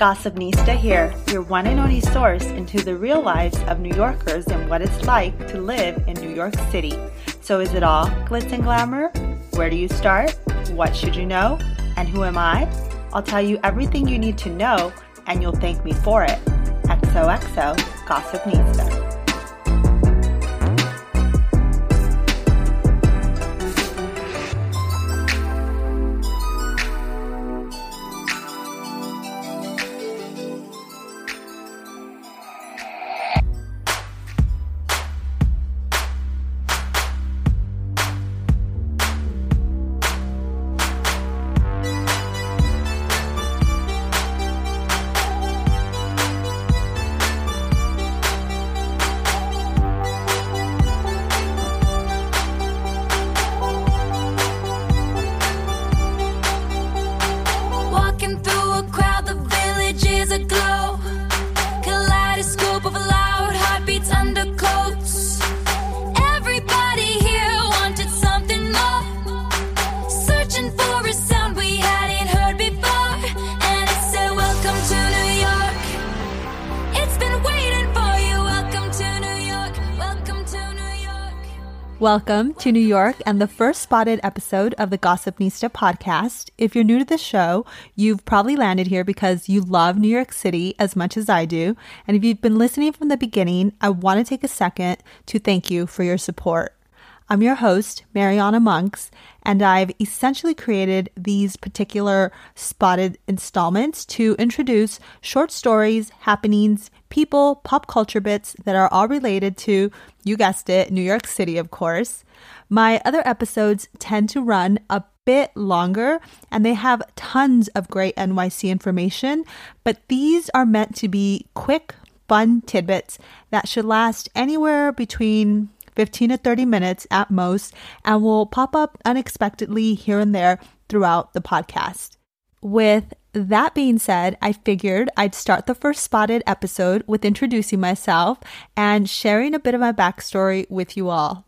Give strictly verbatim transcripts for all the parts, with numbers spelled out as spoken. Gossipnista here, your one and only source into the real lives of New Yorkers and what it's like to live in New York City. So is it all glitz and glamour? Where do you start? What should you know? And who am I? I'll tell you everything you need to know, and you'll thank me for it. X O X O, Gossipnista. Welcome to New York and the first spotted episode of the Gossipnista podcast. If you're new to the show, you've probably landed here because you love New York City as much as I do. And if you've been listening from the beginning, I want to take a second to thank you for your support. I'm your host, Mariana Monks, and I've essentially created these particular spotted installments to introduce short stories, happenings, people, pop culture bits that are all related to, you guessed it, New York City, of course. My other episodes tend to run a bit longer, and they have tons of great N Y C information, but these are meant to be quick, fun tidbits that should last anywhere between fifteen to thirty minutes at most, and will pop up unexpectedly here and there throughout the podcast. With that being said, I figured I'd start the first spotted episode with introducing myself and sharing a bit of my backstory with you all.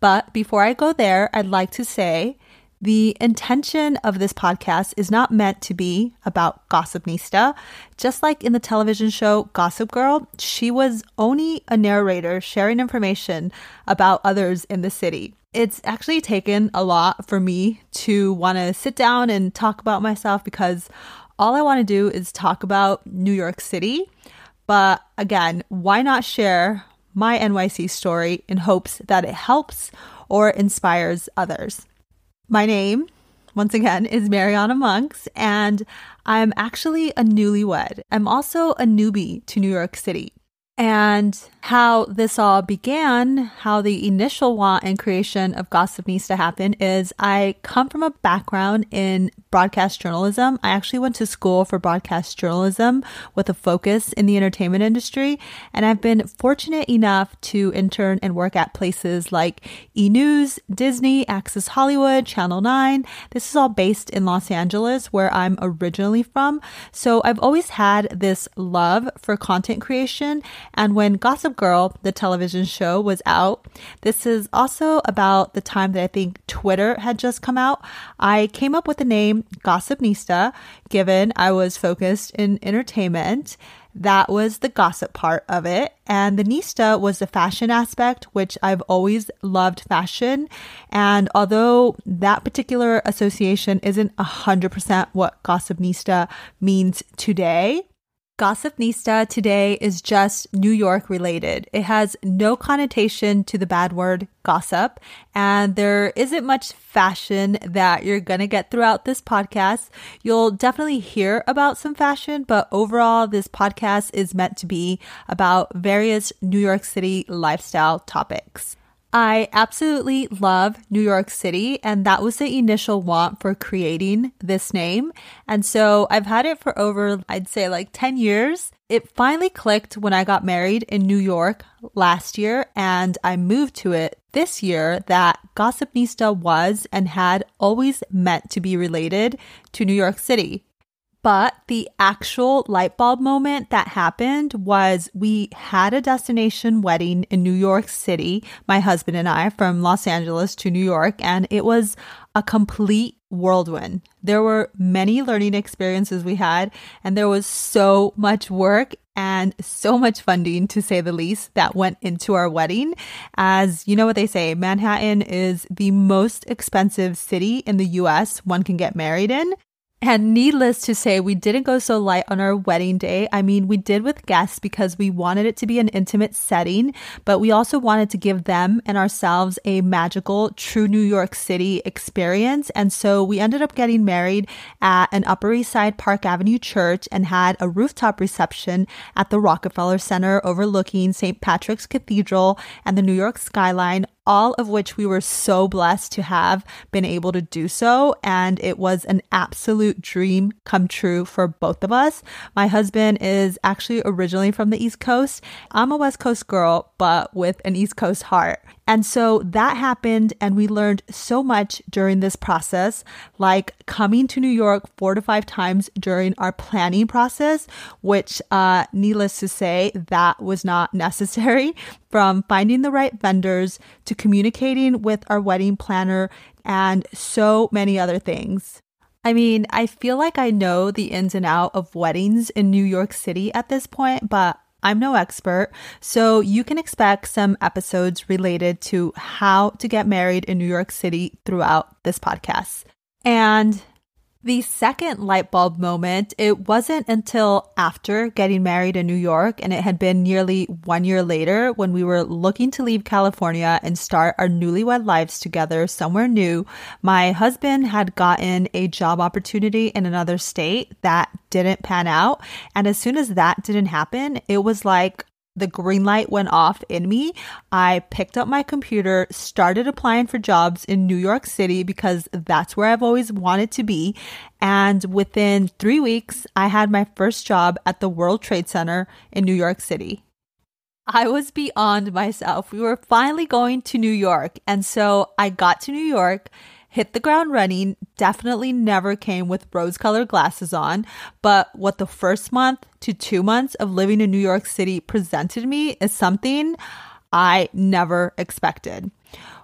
But before I go there, I'd like to say the intention of this podcast is not meant to be about Gossipnista. Just like in the television show Gossip Girl, she was only a narrator sharing information about others in the city. It's actually taken a lot for me to want to sit down and talk about myself because all I want to do is talk about New York City. But again, why not share my N Y C story in hopes that it helps or inspires others? My name, once again, is Mariana Monks, and I'm actually a newlywed. I'm also a newbie to New York City. And how this all began, how the initial want and creation of Gossipnista happened, is I come from a background in broadcast journalism. I actually went to school for broadcast journalism with a focus in the entertainment industry. And I've been fortunate enough to intern and work at places like E! News, Disney, Access Hollywood, Channel nine. This is all based in Los Angeles, where I'm originally from. So I've always had this love for content creation. And when Gossip Girl, the television show, was out, this is also about the time that I think Twitter had just come out, I came up with the name Gossipnista, given I was focused in entertainment. That was the gossip part of it. And the Nista was the fashion aspect, which I've always loved fashion. And although that particular association isn't one hundred percent what Gossipnista means today, Gossipnista today is just New York related. It has no connotation to the bad word gossip, and there isn't much fashion that you're going to get throughout this podcast. You'll definitely hear about some fashion, but overall, this podcast is meant to be about various New York City lifestyle topics. I absolutely love New York City, and that was the initial want for creating this name. And so I've had it for over, I'd say like ten years. It finally clicked when I got married in New York last year, and I moved to it this year, that Gossipnista was and had always meant to be related to New York City. But the actual light bulb moment that happened was we had a destination wedding in New York City, my husband and I, from Los Angeles to New York, and it was a complete whirlwind. There were many learning experiences we had, and there was so much work and so much funding, to say the least, that went into our wedding. As you know what they say, Manhattan is the most expensive city in the U S one can get married in. And needless to say, we didn't go so light on our wedding day. I mean, we did with guests because we wanted it to be an intimate setting, but we also wanted to give them and ourselves a magical, true New York City experience. And so we ended up getting married at an Upper East Side Park Avenue church and had a rooftop reception at the Rockefeller Center overlooking Saint Patrick's Cathedral and the New York skyline, all of which we were so blessed to have been able to do so. And it was an absolute dream come true for both of us. My husband is actually originally from the East Coast. I'm a West Coast girl, but with an East Coast heart. And so that happened, and we learned so much during this process, like coming to New York four to five times during our planning process, which uh, needless to say, that was not necessary. From finding the right vendors to communicating with our wedding planner and so many other things. I mean, I feel like I know the ins and outs of weddings in New York City at this point, but I'm no expert, so you can expect some episodes related to how to get married in New York City throughout this podcast. And the second light bulb moment, it wasn't until after getting married in New York, and it had been nearly one year later when we were looking to leave California and start our newlywed lives together somewhere new. My husband had gotten a job opportunity in another state that didn't pan out. And as soon as that didn't happen, it was like the green light went off in me. I picked up my computer, started applying for jobs in New York City because that's where I've always wanted to be. And within three weeks, I had my first job at the World Trade Center in New York City. I was beyond myself. We were finally going to New York. And so I got to New York, hit the ground running, definitely never came with rose-colored glasses on. But what the first month to two months of living in New York City presented me is something I never expected.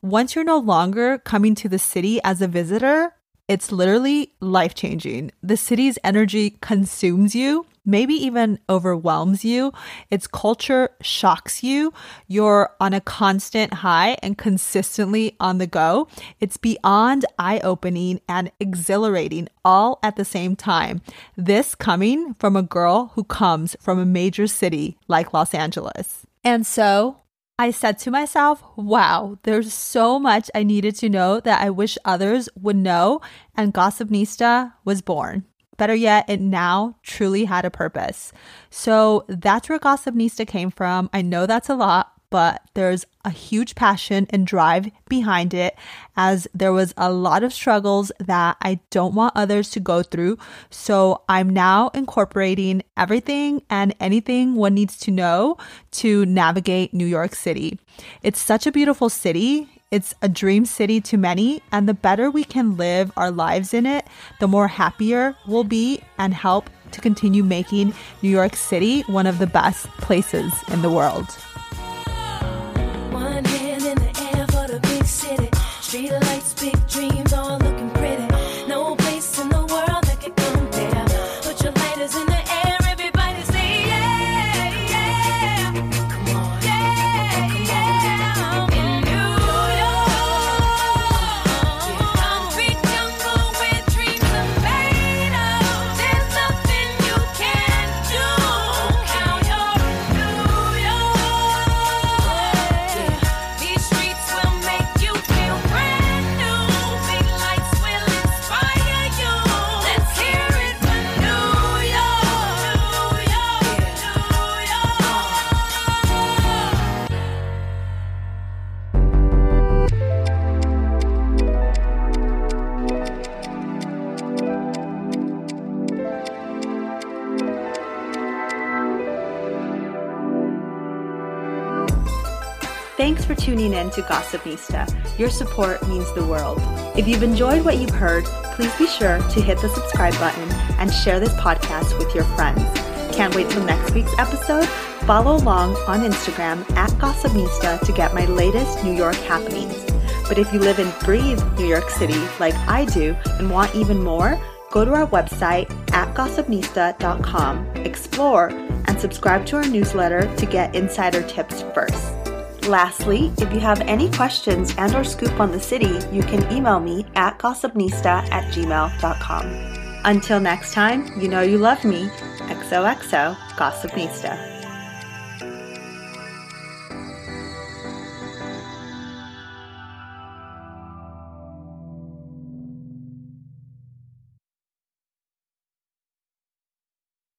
Once you're no longer coming to the city as a visitor, it's literally life-changing. The city's energy consumes you, maybe even overwhelms you. Its culture shocks you. You're on a constant high and consistently on the go. It's beyond eye-opening and exhilarating all at the same time. This coming from a girl who comes from a major city like Los Angeles. And so I said to myself, wow, there's so much I needed to know that I wish others would know, and Gossipnista was born. Better yet, it now truly had a purpose. So that's where Gossipnista came from. I know that's a lot, but there's a huge passion and drive behind it, as there was a lot of struggles that I don't want others to go through. So I'm now incorporating everything and anything one needs to know to navigate New York City. It's such a beautiful city. It's a dream city to many, and the better we can live our lives in it, the more happier we'll be and help to continue making New York City one of the best places in the world. Street lights, big dreams, all looking pretty. No place in the world that could compare. Put your lighters in the air, everybody say yeah, yeah. Come on, yeah, yeah. In New York, concrete jungle where dreams are made of. There's nothing you can't do. Now you're in New York. These streets will make you feel. Thanks for tuning in to Gossipnista. Your support means the world. If you've enjoyed what you've heard, please be sure to hit the subscribe button and share this podcast with your friends. Can't wait till next week's episode? Follow along on Instagram at Gossipnista to get my latest New York happenings. But if you live and breathe New York City like I do and want even more, go to our website at gossipnista dot com, explore, and subscribe to our newsletter to get insider tips first. Lastly, if you have any questions and or scoop on the city, you can email me at gossipnista at gmail dot com. Until next time, you know you love me. X O X O Gossipnista.